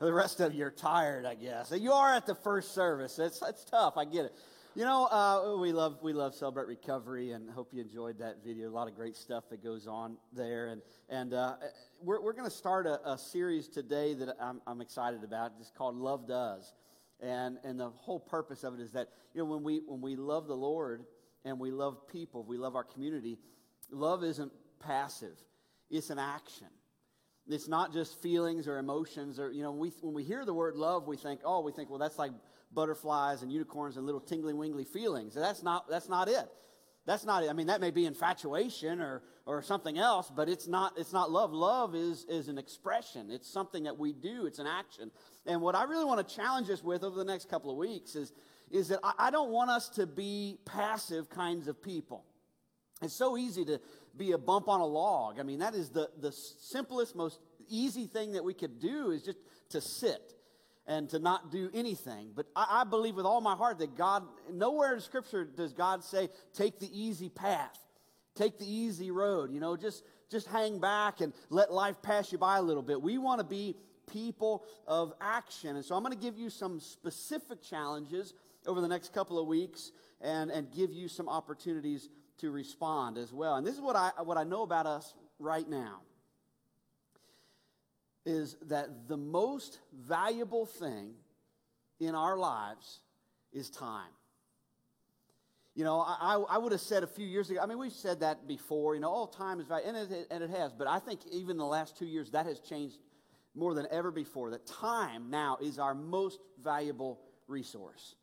The rest of you are tired, I guess. You are at the first service. It's tough. I get it. You know, we love Celebrate Recovery, and hope you enjoyed that video. A lot of great stuff that goes on there, and we're going to start a series today that I'm excited about. It's called Love Does, and the whole purpose of it is that, you know, when we love the Lord and we love people, we love our community. Love isn't passive; it's an action. It's not just feelings or emotions, or, you know, when we hear the word love, we think, well, that's like butterflies and unicorns and little tingly wingly feelings. That's not it. That's not it. I mean, that may be infatuation or something else, but it's not love. Love is an expression. It's something that we do. It's an action. And what I really want to challenge us with over the next couple of weeks is that I don't want us to be passive kinds of people. It's so easy to be a bump on a log. I mean, that is the simplest, most easy thing that we could do, is just to sit and to not do anything. But I believe with all my heart that God, nowhere in Scripture does God say, take the easy path, take the easy road, you know, just hang back and let life pass you by a little bit. We want to be people of action. And so I'm going to give you some specific challenges over the next couple of weeks and give you some opportunities to respond as well. And this is what I know about us right now, is that the most valuable thing in our lives is time. You know, I would have said a few years ago, I mean, we've said that before, you know, all time is valuable, and it has, but I think even the last 2 years that has changed more than ever before, that time now is our most valuable resource.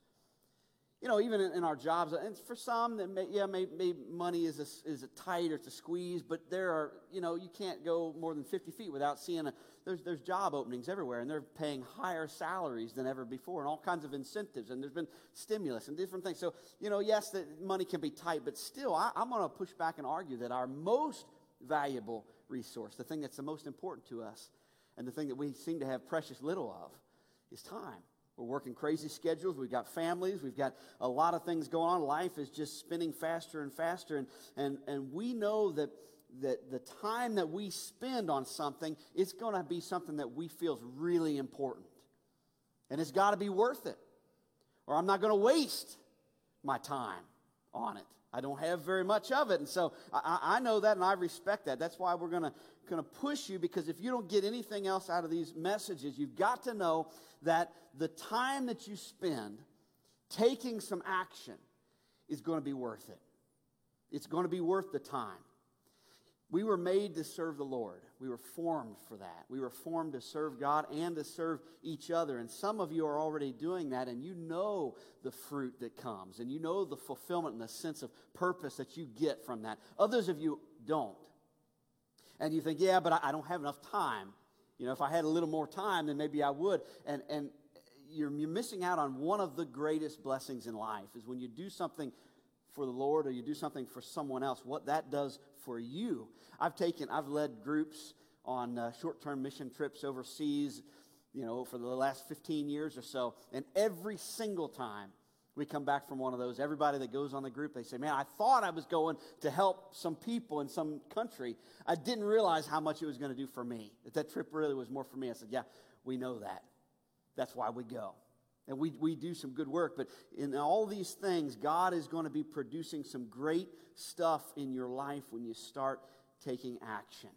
You know, even in our jobs, and for some, maybe money is a tight, or it's a squeeze, but there are, you know, you can't go more than 50 feet without seeing there's job openings everywhere, and they're paying higher salaries than ever before, and all kinds of incentives, and there's been stimulus and different things. So, you know, yes, the money can be tight, but still, I'm going to push back and argue that our most valuable resource, the thing that's the most important to us, and the thing that we seem to have precious little of, is time. We're working crazy schedules. We've got families. We've got a lot of things going on. Life is just spinning faster and faster. And we know that the time that we spend on something, it's going to be something that we feel is really important. And it's got to be worth it, or I'm not going to waste my time on it. I don't have very much of it. And so I know that, and I respect that. That's why we're going to push you, because if you don't get anything else out of these messages, you've got to know that the time that you spend taking some action is going to be worth it. It's going to be worth the time. We were made to serve the Lord. We were formed for that. We were formed to serve God and to serve each other. And some of you are already doing that, and you know the fruit that comes, and you know the fulfillment and the sense of purpose that you get from that. Others of you don't. And you think, yeah, but I don't have enough time. You know, if I had a little more time, then maybe I would. And you're missing out on one of the greatest blessings in life, is when you do something for the Lord, or you do something for someone else, what that does for you. I've led groups on short-term mission trips overseas, you know, for the last 15 years or so. And every single time we come back from one of those, everybody that goes on the group, they say, man, I thought I was going to help some people in some country. I didn't realize how much it was going to do for me. That trip really was more for me. I said, yeah, we know that. That's why we go. And we do some good work. But in all these things, God is going to be producing some great stuff in your life when you start taking action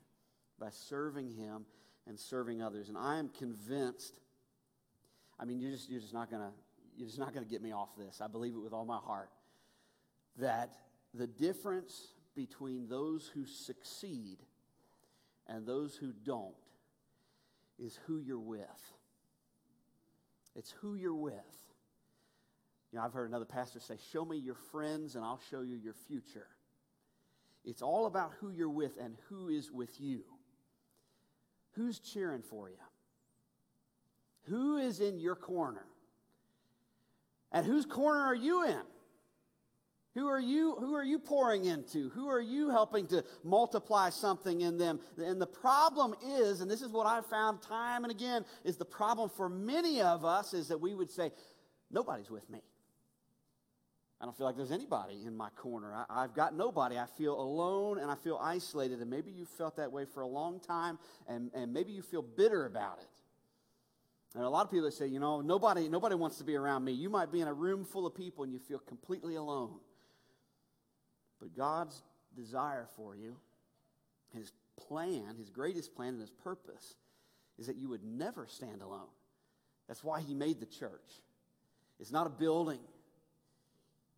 by serving Him and serving others. And I am convinced, I mean, you're just not going to get me off this. I believe it with all my heart, that the difference between those who succeed and those who don't is who you're with. It's who you're with. You know, I've heard another pastor say, show me your friends and I'll show you your future. It's all about who you're with and who is with you. Who's cheering for you? Who is in your corner? And whose corner are you in? Who are you pouring into? Who are you helping to multiply something in them? And the problem is, and this is what I've found time and again, is the problem for many of us is that we would say, nobody's with me. I don't feel like there's anybody in my corner. I've got nobody. I feel alone and I feel isolated. And maybe you felt that way for a long time, and maybe you feel bitter about it. And a lot of people that say, you know, nobody wants to be around me. You might be in a room full of people and you feel completely alone. But God's desire for you, his plan, his greatest plan and his purpose is that you would never stand alone. That's why he made the church. It's not a building.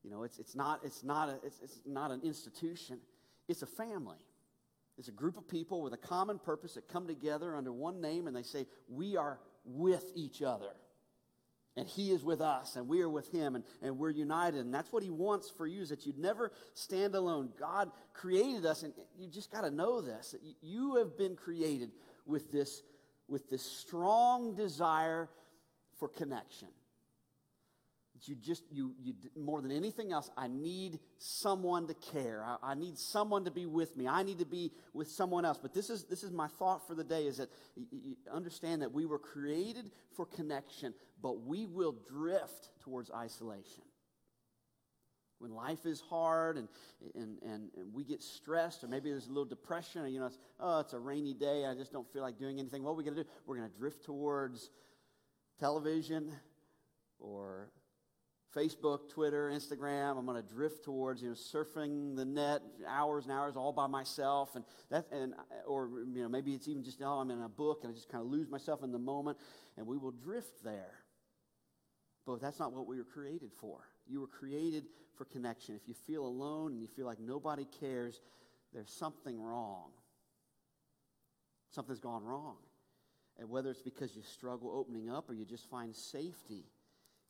You know, it's not an institution. It's a family. It's a group of people with a common purpose that come together under one name and they say, we are with each other. And he is with us and we are with him and we're united. And that's what he wants for you, is that you'd never stand alone. God created us, and you just got to know this. That you have been created with this strong desire for connection. You more than anything else, I need someone to care. I need someone to be with me. I need to be with someone else. But this is my thought for the day, is that you understand that we were created for connection, but we will drift towards isolation. When life is hard and we get stressed, or maybe there's a little depression, or you know, it's a rainy day, I just don't feel like doing anything. What are we going to do? We're going to drift towards television or Facebook, Twitter, Instagram. I'm going to drift towards, you know, surfing the net hours and hours all by myself, or you know, maybe it's even just, I'm in a book and I just kind of lose myself in the moment, and we will drift there. But that's not what we were created for. You were created for connection. If you feel alone and you feel like nobody cares, there's something wrong. Something's gone wrong. And whether it's because you struggle opening up or you just find safety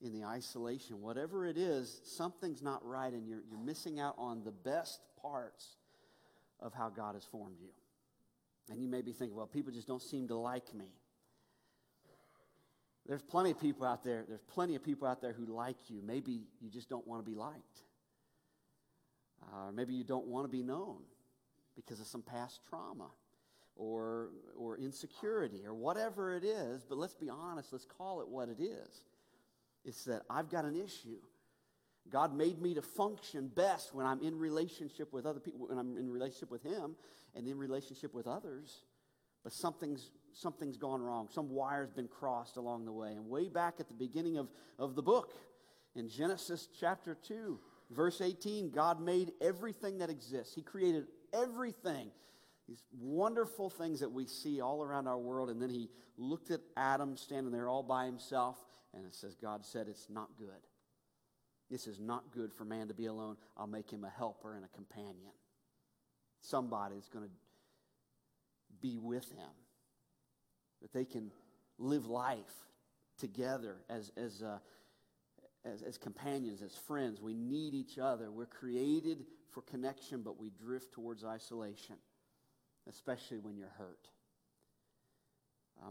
in the isolation, whatever it is, something's not right, and you're missing out on the best parts of how God has formed you. And you may be thinking, well, people just don't seem to like me. There's plenty of people out there. There's plenty of people out there who like you. Maybe you just don't want to be liked. Or maybe you don't want to be known because of some past trauma or insecurity or whatever it is. But let's be honest. Let's call it what it is. It's that I've got an issue. God made me to function best when I'm in relationship with other people, when I'm in relationship with him and in relationship with others. But something's gone wrong. Some wire's been crossed along the way. And way back at the beginning of the book, in Genesis chapter 2, verse 18, God made everything that exists. He created everything. These wonderful things that we see all around our world. And then he looked at Adam standing there all by himself. And it says, God said, it's not good. This is not good for man to be alone. I'll make him a helper and a companion. Somebody's going to be with him, that they can live life together as companions, as friends. We need each other. We're created for connection, but we drift towards isolation, especially when you're hurt.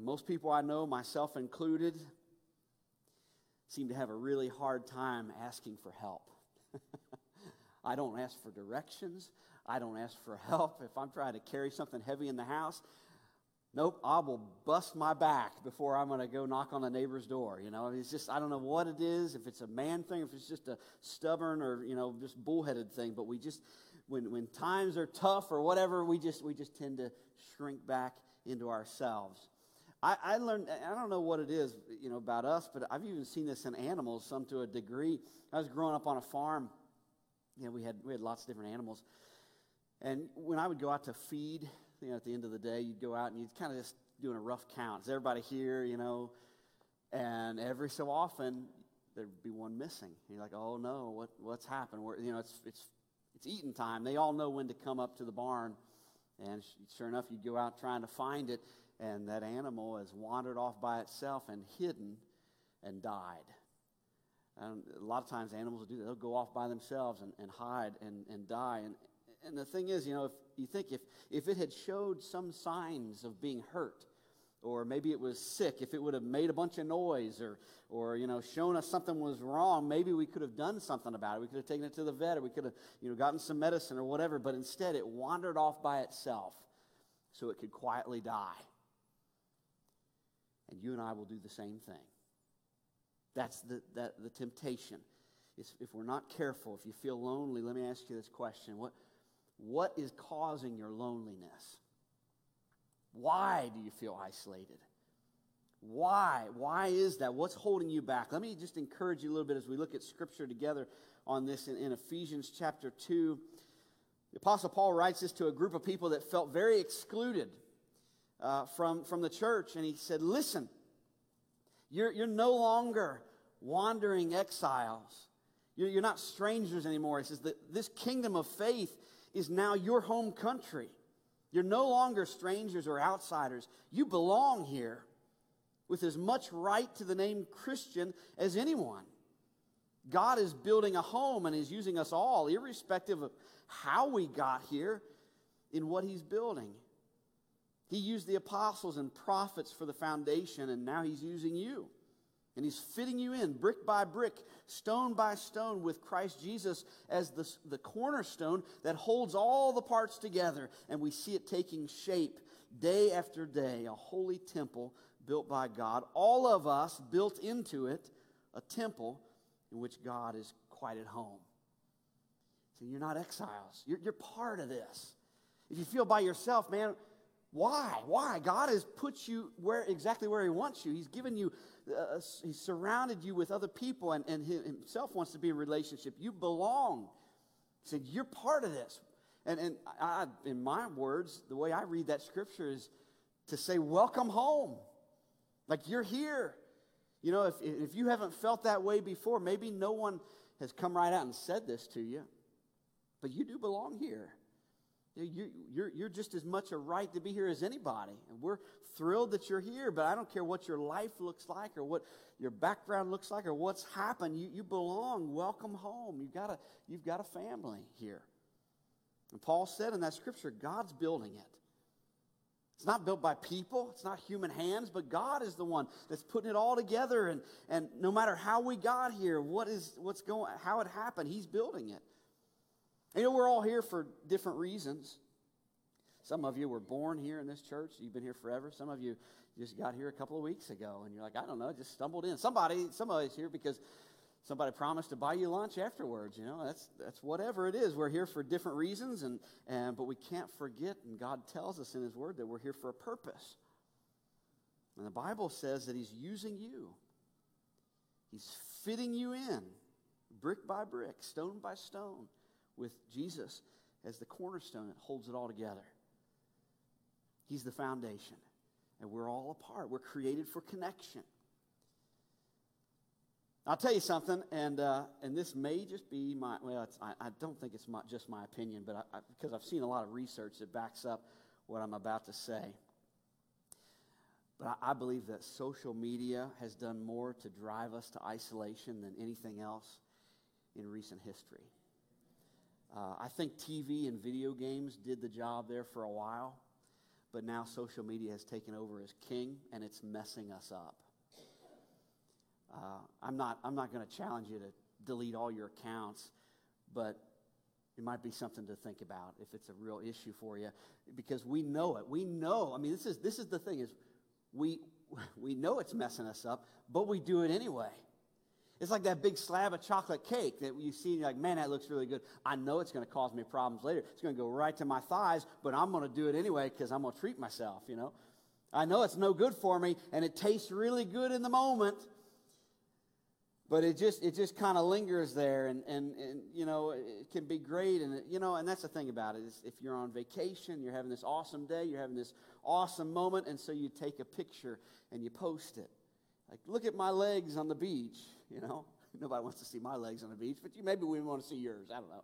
Most people I know, myself included, seem to have a really hard time asking for help. I don't ask for directions. I don't ask for help. If I'm trying to carry something heavy in the house, nope, I will bust my back before I'm going to go knock on the neighbor's door. You know, it's just, I don't know what it is, if it's a man thing, if it's just a stubborn or, you know, just bullheaded thing. But we just, when times are tough or whatever, we just tend to shrink back into ourselves. I learned, I don't know what it is, you know, about us, but I've even seen this in animals, some to a degree. I was growing up on a farm. You know, we had lots of different animals. And when I would go out to feed, you know, at the end of the day, you'd go out and you'd kind of just doing a rough count. Is everybody here, you know? And every so often, there'd be one missing. And you're like, oh no, what's happened? You know, it's eating time. They all know when to come up to the barn. And sure enough, you'd go out trying to find it. And that animal has wandered off by itself and hidden and died. And a lot of times animals will do that. They'll go off by themselves and hide and die. And the thing is, you know, if you think if it had showed some signs of being hurt, or maybe it was sick, if it would have made a bunch of noise or you know, shown us something was wrong, maybe we could have done something about it. We could have taken it to the vet, or we could have, you know, gotten some medicine or whatever. But instead it wandered off by itself so it could quietly die. And you and I will do the same thing. That's the temptation. It's, if we're not careful, if you feel lonely, let me ask you this question. What is causing your loneliness? Why do you feel isolated? Why? Why is that? What's holding you back? Let me just encourage you a little bit as we look at Scripture together on this in Ephesians chapter 2. The Apostle Paul writes this to a group of people that felt very excluded from the church. And he said, listen, you're no longer wandering exiles. You're not strangers anymore. He says that this kingdom of faith is now your home country. You're no longer strangers or outsiders. You belong here with as much right to the name Christian as anyone. God is building a home and is using us all, irrespective of how we got here, in what he's building. He used the apostles and prophets for the foundation, and now he's using you. And he's fitting you in brick by brick, stone by stone, with Christ Jesus as the cornerstone that holds all the parts together. And we see it taking shape day after day, a holy temple built by God. All of us built into it, a temple in which God is quite at home. So you're not exiles. You're part of this. If you feel by yourself, man, why? Why? God has put you exactly where he wants you. He's given you, he's surrounded you with other people, and he himself wants to be in relationship. You belong. He said, you're part of this. And I, in my words, the way I read that scripture is to say, welcome home. Like, you're here. You know, if you haven't felt that way before, maybe no one has come right out and said this to you, but you do belong here. You're just as much a right to be here as anybody. And we're thrilled that you're here, but I don't care what your life looks like or what your background looks like or what's happened. You belong. Welcome home. You've got a family here. And Paul said in that scripture, God's building it. It's not built by people. It's not human hands, but God is the one that's putting it all together. And no matter how we got here, how it happened, he's building it. You know, we're all here for different reasons. Some of you were born here in this church. You've been here forever. Some of you just got here a couple of weeks ago, and you're like, I don't know, just stumbled in. Somebody's here because somebody promised to buy you lunch afterwards. You know, that's whatever it is. We're here for different reasons, but we can't forget, and God tells us in his word that we're here for a purpose. And the Bible says that he's using you. He's fitting you in, brick by brick, stone by stone, with Jesus as the cornerstone that holds it all together. He's the foundation, and we're all a part. We're created for connection. I'll tell you something, and this may just be I don't think it's just my opinion, but because I've seen a lot of research that backs up what I'm about to say. But I believe that social media has done more to drive us to isolation than anything else in recent history. I think TV and video games did the job there for a while, but now social media has taken over as king, and it's messing us up. I'm not going to challenge you to delete all your accounts, but it might be something to think about if it's a real issue for you, because we know it. We know. I mean, this is the thing is we know it's messing us up, but we do it anyway. It's like that big slab of chocolate cake that you see and you're like, man, that looks really good. I know it's going to cause me problems later. It's going to go right to my thighs, but I'm going to do it anyway because I'm going to treat myself, you know. I know it's no good for me, and it tastes really good in the moment, but it just kind of lingers there, and you know, it can be great, and you know, and that's the thing about it is if you're on vacation, you're having this awesome day, you're having this awesome moment, and so you take a picture and you post it. Like, look at my legs on the beach, you know. Nobody wants to see my legs on the beach, but maybe we want to see yours. I don't know.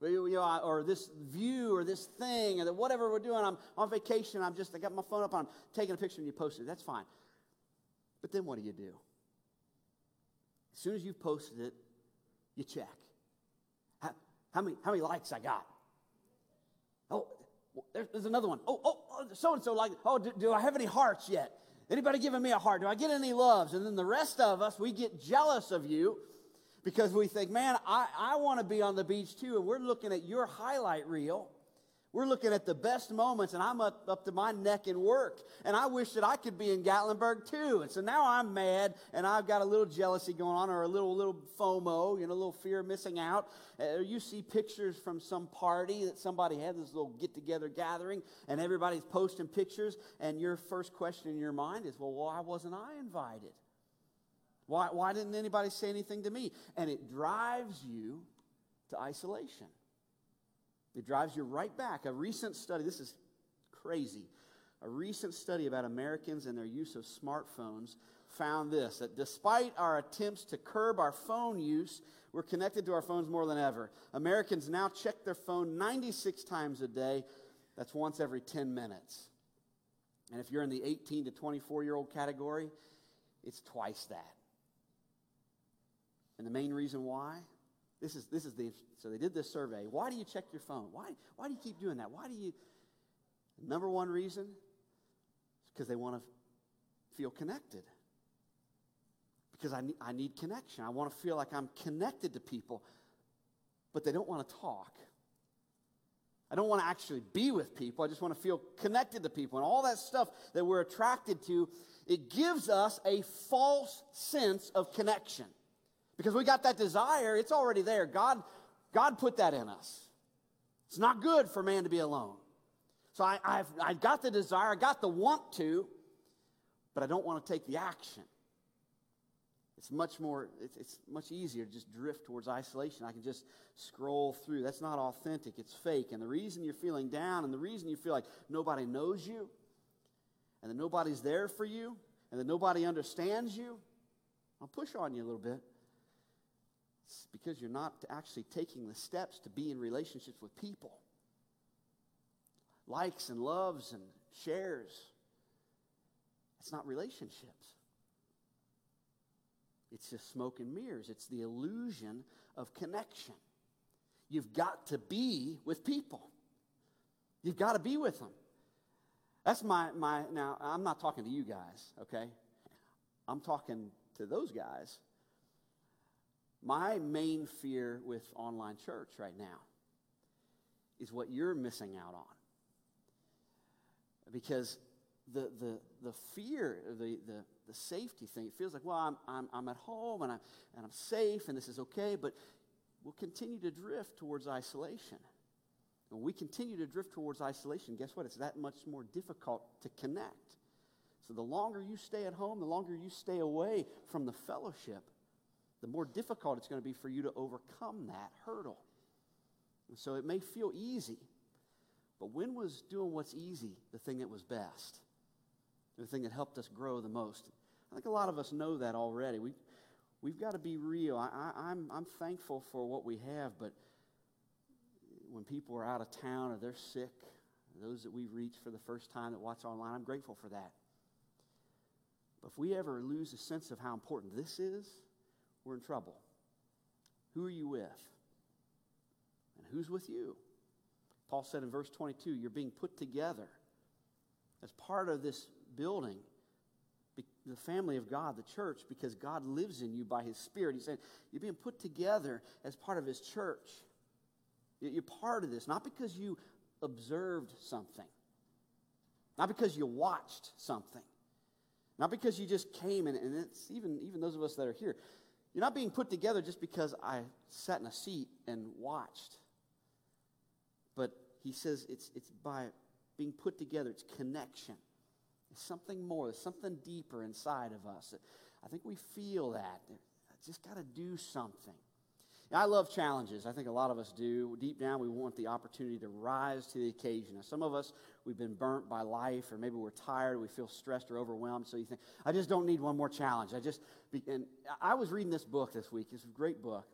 But, you know, or this view or this thing or whatever we're doing. I'm on vacation. I got my phone up. I'm taking a picture and you post it. That's fine. But then what do? As soon as you've posted it, you check. How many likes I got? Oh, there's another one. Oh, so-and-so liked it. Oh, do I have any hearts yet? Anybody giving me a heart? Do I get any loves? And then the rest of us, we get jealous of you because we think, man, I want to be on the beach too. And we're looking at your highlight reel. We're looking at the best moments, and I'm up to my neck in work. And I wish that I could be in Gatlinburg, too. And so now I'm mad, and I've got a little jealousy going on, or a little FOMO, you know, a little fear of missing out. You see pictures from some party that somebody had, this little get-together gathering, and everybody's posting pictures, and your first question in your mind is, well, why wasn't I invited? Why didn't anybody say anything to me? And it drives you to isolation. It drives you right back. A recent study, this is crazy, a recent study about Americans and their use of smartphones found this, that despite our attempts to curb our phone use, we're connected to our phones more than ever. Americans now check their phone 96 times a day. That's once every 10 minutes. And if you're in the 18 to 24-year-old category, it's twice that. And the main reason why? So they did this survey. Why do you check your phone? Why do you keep doing that? Number one reason is because they want to feel connected. Because I need connection. I want to feel like I'm connected to people. But they don't want to talk. I don't want to actually be with people. I just want to feel connected to people. And all that stuff that we're attracted to, it gives us a false sense of connection. Because we got that desire, it's already there. God put that in us. It's not good for man to be alone. So I got the desire, I got the want to, but I don't want to take the action. It's much easier to just drift towards isolation. I can just scroll through. That's not authentic, it's fake. And the reason you're feeling down, and the reason you feel like nobody knows you, and that nobody's there for you, and that nobody understands you, I'll push on you a little bit. It's because you're not actually taking the steps to be in relationships with people. Likes and loves and shares. It's not relationships. It's just smoke and mirrors. It's the illusion of connection. You've got to be with people. You've got to be with them. That's my now, I'm not talking to you guys, okay? I'm talking to those guys. My main fear with online church right now is what you're missing out on. Because the fear, the safety thing, it feels like, well, I'm at home and I'm safe and this is okay, but we'll continue to drift towards isolation. When we continue to drift towards isolation, guess what? It's that much more difficult to connect. So the longer you stay at home, the longer you stay away from the fellowship, the more difficult it's going to be for you to overcome that hurdle. And so it may feel easy, but when was doing what's easy the thing that was best? The thing that helped us grow the most? I think a lot of us know that already. We've got to be real. I'm thankful for what we have, but when people are out of town or they're sick, those that we reach for the first time that watch online, I'm grateful for that. But if we ever lose a sense of how important this is, we're in trouble. Who are you with? And who's with you? Paul said in verse 22, you're being put together as part of this building, the family of God, the church, because God lives in you by his Spirit. He said, you're being put together as part of his church. You're part of this, not because you observed something, not because you watched something, not because you just came, and it's even those of us that are here. You're not being put together just because I sat in a seat and watched. But he says it's by being put together. It's connection. It's something more. It's something deeper inside of us. I think we feel that. I just got to do something. Now, I love challenges. I think a lot of us do. Deep down, we want the opportunity to rise to the occasion. Now, some of us, we've been burnt by life, or maybe we're tired, we feel stressed or overwhelmed. So you think, I just don't need one more challenge. And I was reading this book this week. It's a great book.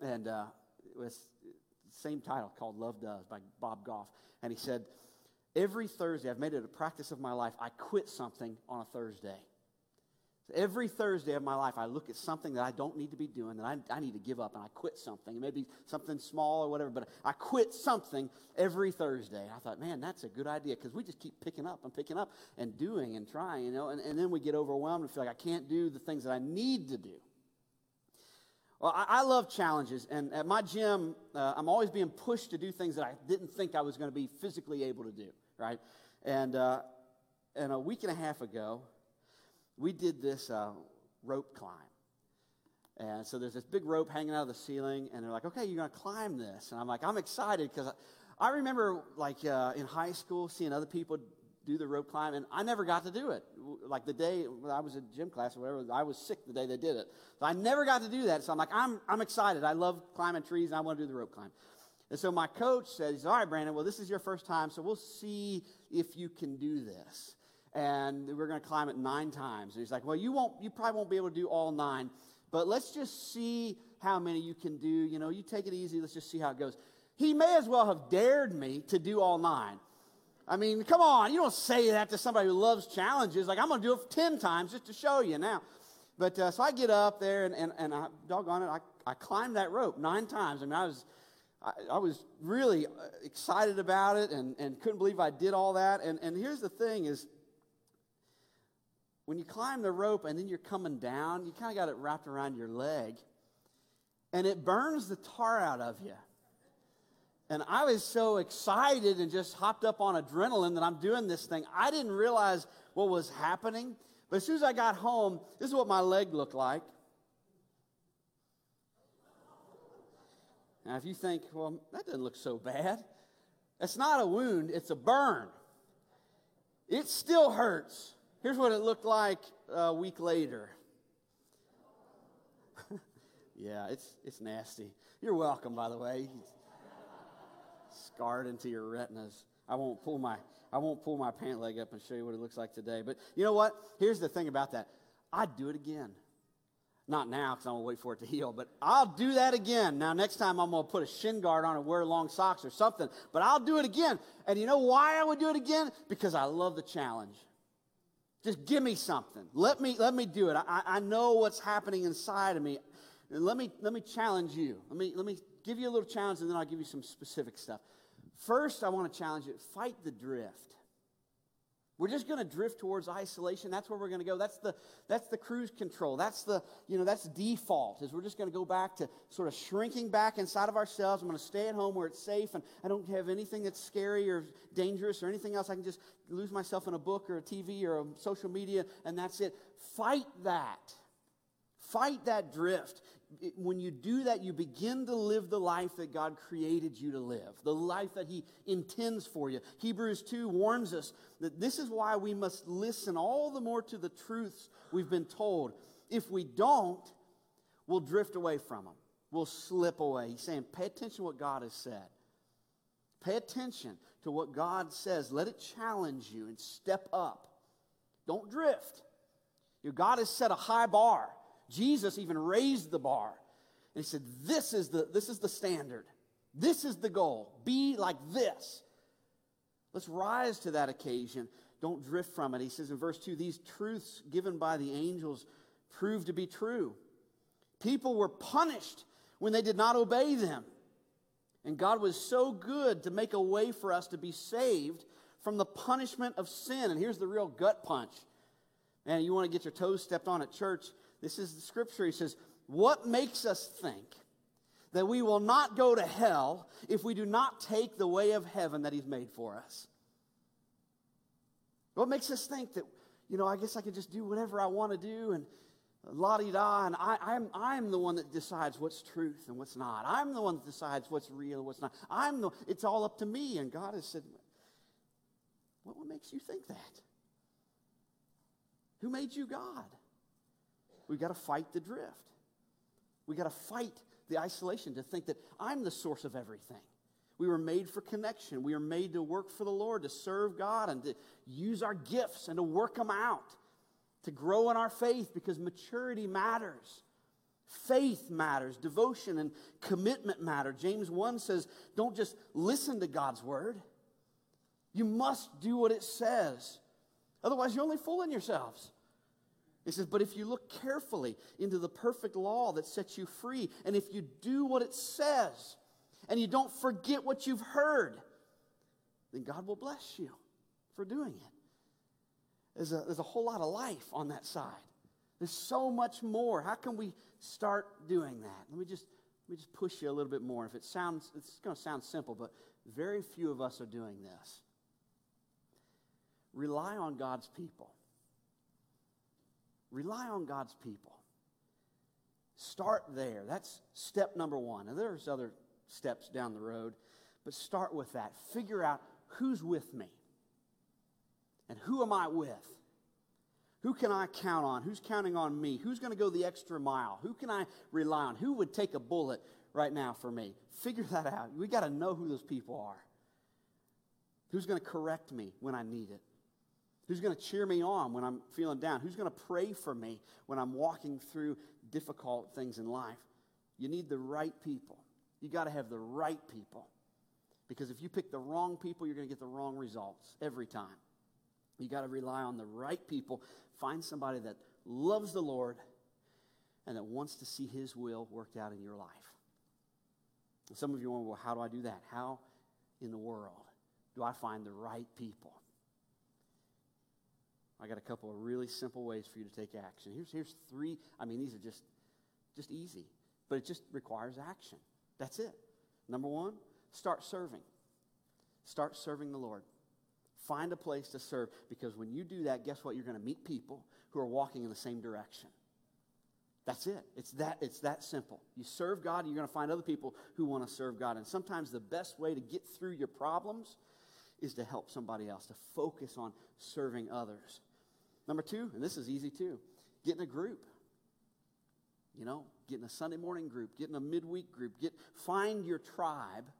And it was the same title, called Love Does, by Bob Goff. And he said, every Thursday, I've made it a practice of my life, I quit something on a Thursday. So every Thursday of my life, I look at something that I don't need to be doing, that I need to give up, and I quit something. It may be something small or whatever, but I quit something every Thursday. And I thought, man, that's a good idea, because we just keep picking up and doing and trying, you know, and then we get overwhelmed and feel like I can't do the things that I need to do. Well, I love challenges, and at my gym, I'm always being pushed to do things that I didn't think I was going to be physically able to do, right? And a week and a half ago, we did this rope climb. And so there's this big rope hanging out of the ceiling, and they're like, okay, you're going to climb this. And I'm like, I'm excited, because I remember, like, in high school, seeing other people do the rope climb, and I never got to do it. Like, the day I was in gym class or whatever, I was sick the day they did it. So I never got to do that. So I'm like, I'm excited. I love climbing trees, and I want to do the rope climb. And so my coach says, all right, Brandon, well, this is your first time, so we'll see if you can do this. And we're going to climb it 9 times. And he's like, well, you probably won't be able to do all 9, but let's just see how many you can do. You know, you take it easy. Let's just see how it goes. He may as well have dared me to do all 9. I mean, come on, you don't say that to somebody who loves challenges. Like, I'm going to do it 10 times just to show you now. But so I get up there, and I, doggone it, I climbed that rope 9 times. I mean, I was really excited about it and couldn't believe I did all that. And here's the thing is, when you climb the rope and then you're coming down, you kind of got it wrapped around your leg, and it burns the tar out of you. And I was so excited and just hopped up on adrenaline that I'm doing this thing. I didn't realize what was happening. But as soon as I got home, this is what my leg looked like. Now, if you think, well, that doesn't look so bad. It's not a wound. It's a burn. It still hurts. Here's what it looked like a week later. Yeah, it's nasty. You're welcome, by the way. Scarred into your retinas. I won't pull my pant leg up and show you what it looks like today. But you know what? Here's the thing about that. I'd do it again. Not now, because I'm going to wait for it to heal, but I'll do that again. Now, next time I'm going to put a shin guard on and wear long socks or something, but I'll do it again. And you know why I would do it again? Because I love the challenge. Just give me something. Let me do it. I know what's happening inside of me. Let me challenge you. Let me give you a little challenge, and then I'll give you some specific stuff. First, I want to challenge you. Fight the drift. We're just going to drift towards isolation. That's where we're going to go. That's the cruise control. That's default, is we're just going to go back to sort of shrinking back inside of ourselves. I'm going to stay at home where it's safe, and I don't have anything that's scary or dangerous or anything else. I can just lose myself in a book or a TV or a social media, and that's it. Fight that. Fight that drift. When you do that, you begin to live the life that God created you to live, the life that He intends for you. Hebrews 2 warns us that this is why we must listen all the more to the truths we've been told. If we don't, we'll drift away from them. We'll slip away. He's saying, pay attention to what God has said. Pay attention to what God says. Let it challenge you and step up. Don't drift. Your God has set a high bar. Jesus even raised the bar. And He said, this is the standard. This is the goal. Be like this. Let's rise to that occasion. Don't drift from it. He says in verse 2, these truths given by the angels proved to be true. People were punished when they did not obey them. And God was so good to make a way for us to be saved from the punishment of sin. And here's the real gut punch. Man, you want to get your toes stepped on at church. This is the scripture. He says, what makes us think that we will not go to hell if we do not take the way of heaven that He's made for us? What makes us think that, you know, I guess I could just do whatever I want to do and la-di-da, and I'm the one that decides what's truth and what's not. I'm the one that decides what's real and what's not. It's all up to me. And God has said, what makes you think that? Who made you God? We've got to fight the drift. We've got to fight the isolation to think that I'm the source of everything. We were made for connection. We are made to work for the Lord, to serve God, and to use our gifts and to work them out, to grow in our faith, because maturity matters. Faith matters. Devotion and commitment matter. James 1 says, don't just listen to God's word. You must do what it says. Otherwise, you're only fooling yourselves. It says, but if you look carefully into the perfect law that sets you free, and if you do what it says, and you don't forget what you've heard, then God will bless you for doing it. There's a whole lot of life on that side. There's so much more. How can we start doing that? Let me just push you a little bit more. If it sounds, it's going to sound simple, but very few of us are doing this. Rely on God's people. Rely on God's people. Start there. That's step number one. And there's other steps down the road, but start with that. Figure out who's with me and who am I with? Who can I count on? Who's counting on me? Who's going to go the extra mile? Who can I rely on? Who would take a bullet right now for me? Figure that out. We got to know who those people are. Who's going to correct me when I need it? Who's going to cheer me on when I'm feeling down? Who's going to pray for me when I'm walking through difficult things in life? You need the right people. You got to have the right people. Because if you pick the wrong people, you're going to get the wrong results every time. You got to rely on the right people. Find somebody that loves the Lord and that wants to see His will worked out in your life. And some of you are wondering, well, how do I do that? How in the world do I find the right people? I got a couple of really simple ways for you to take action. Here's three. I mean, these are just easy, but it just requires action. That's it. Number one, start serving. Start serving the Lord. Find a place to serve, because when you do that, guess what? You're going to meet people who are walking in the same direction. That's it. It's that simple. You serve God, and you're going to find other people who want to serve God. And sometimes the best way to get through your problems is to help somebody else, to focus on serving others. Number two, and this is easy too, get in a group. You know, get in a Sunday morning group, get in a midweek group, find your tribe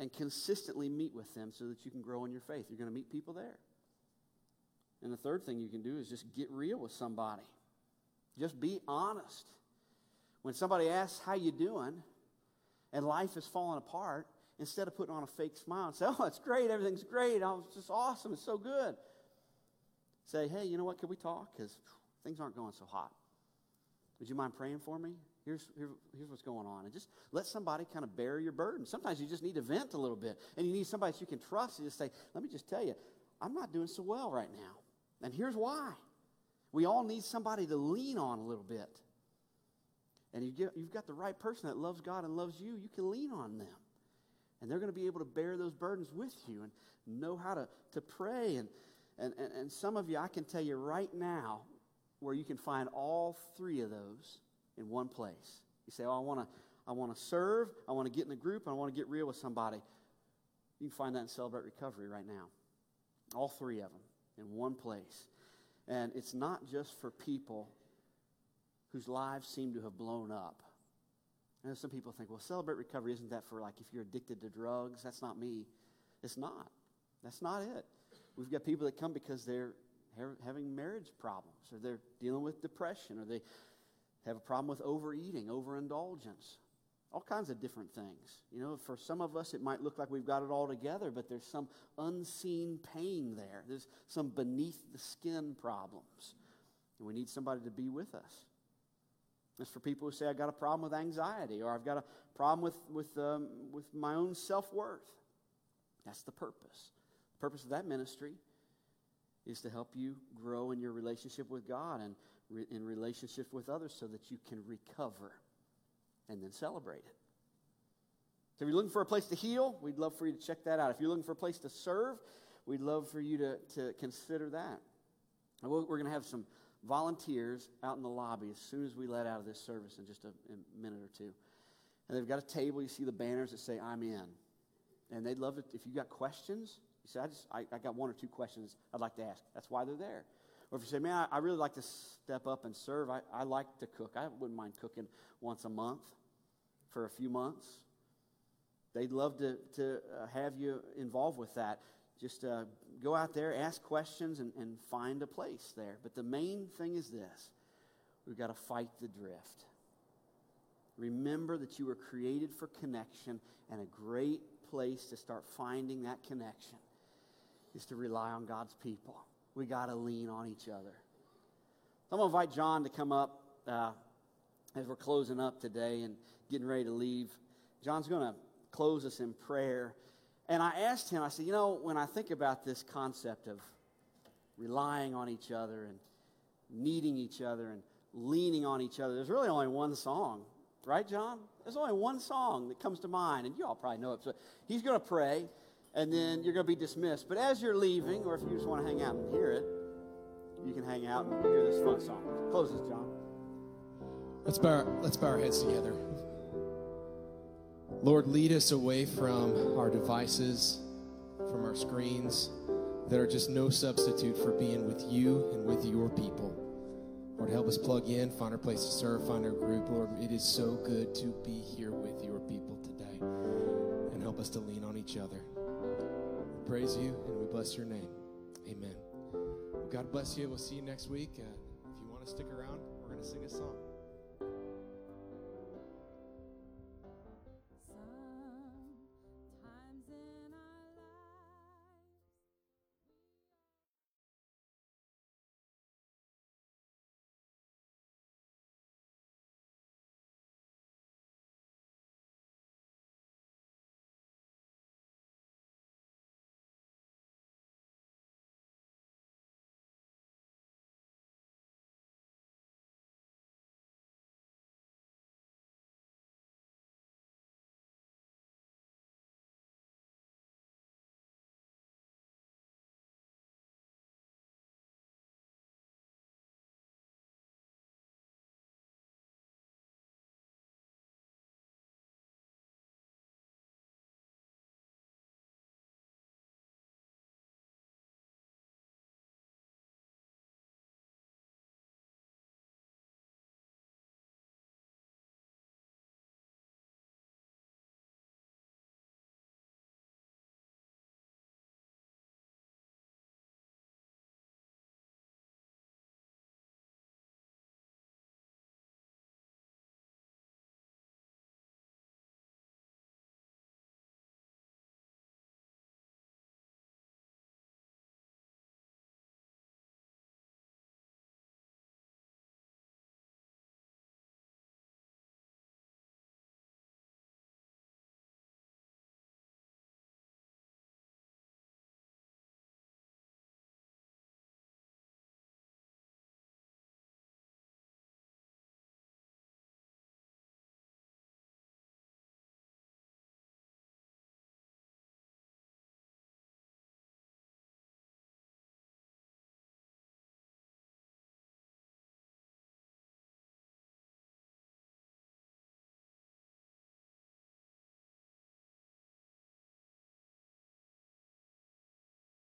and consistently meet with them so that you can grow in your faith. You're going to meet people there. And the third thing you can do is just get real with somebody. Just be honest. When somebody asks how you doing and life is falling apart, instead of putting on a fake smile and say, oh, it's great, everything's great, oh, it's just awesome, it's so good. Say, hey, you know what, can we talk? Because things aren't going so hot. Would you mind praying for me? Here's what's going on. And just let somebody kind of bear your burden. Sometimes you just need to vent a little bit. And you need somebody that you can trust. You just say, let me just tell you, I'm not doing so well right now. And here's why. We all need somebody to lean on a little bit. And you've got the right person that loves God and loves you. You can lean on them. And they're going to be able to bear those burdens with you and know how to pray. And some of you, I can tell you right now where you can find all three of those in one place. You say, oh, I want to serve, I want to get in a group, and I want to get real with somebody. You can find that in Celebrate Recovery right now. All three of them in one place. And it's not just for people whose lives seem to have blown up. I know some people think, well, Celebrate Recovery, isn't that for like if you're addicted to drugs? That's not me. It's not. That's not it. We've got people that come because they're having marriage problems, or they're dealing with depression, or they have a problem with overeating, overindulgence, all kinds of different things. You know, for some of us, it might look like we've got it all together, but there's some unseen pain there. There's some beneath-the-skin problems, and we need somebody to be with us. It's for people who say, I've got a problem with anxiety, or I've got a problem with my own self-worth. That's the purpose. The purpose of that ministry is to help you grow in your relationship with God and in relationship with others so that you can recover and then celebrate it. So if you're looking for a place to heal, we'd love for you to check that out. If you're looking for a place to serve, we'd love for you to consider that. And we're going to have some volunteers out in the lobby as soon as we let out of this service in just a minute or two. And they've got a table. You see the banners that say, I'm in. And they'd love it. If you've got questions, you say, I got one or two questions I'd like to ask. That's why they're there. Or if you say, man, I really like to step up and serve. I like to cook. I wouldn't mind cooking once a month for a few months. They'd love to have you involved with that. Just go out there, ask questions, and find a place there. But the main thing is this. We've got to fight the drift. Remember that you were created for connection, and a great place to start finding that connection is to rely on God's people. We got to lean on each other. I'm going to invite John to come up as we're closing up today and getting ready to leave. John's going to close us in prayer. And I asked him, I said, you know, when I think about this concept of relying on each other and needing each other and leaning on each other. There's really only one song, right, John? There's only one song that comes to mind, and you all probably know it. So he's going to pray, and then you're going to be dismissed. But as you're leaving, or if you just want to hang out and hear it, you can hang out and hear this fun song. Close this, John. Let's bow our heads together. Lord, lead us away from our devices, from our screens that are just no substitute for being with you and with your people. Lord, help us plug in, find our place to serve, find our group. Lord, it is so good to be here with your people today. And help us to lean on each other. We praise you and we bless your name. Amen. God bless you. We'll see you next week. If you want to stick around, we're going to sing a song.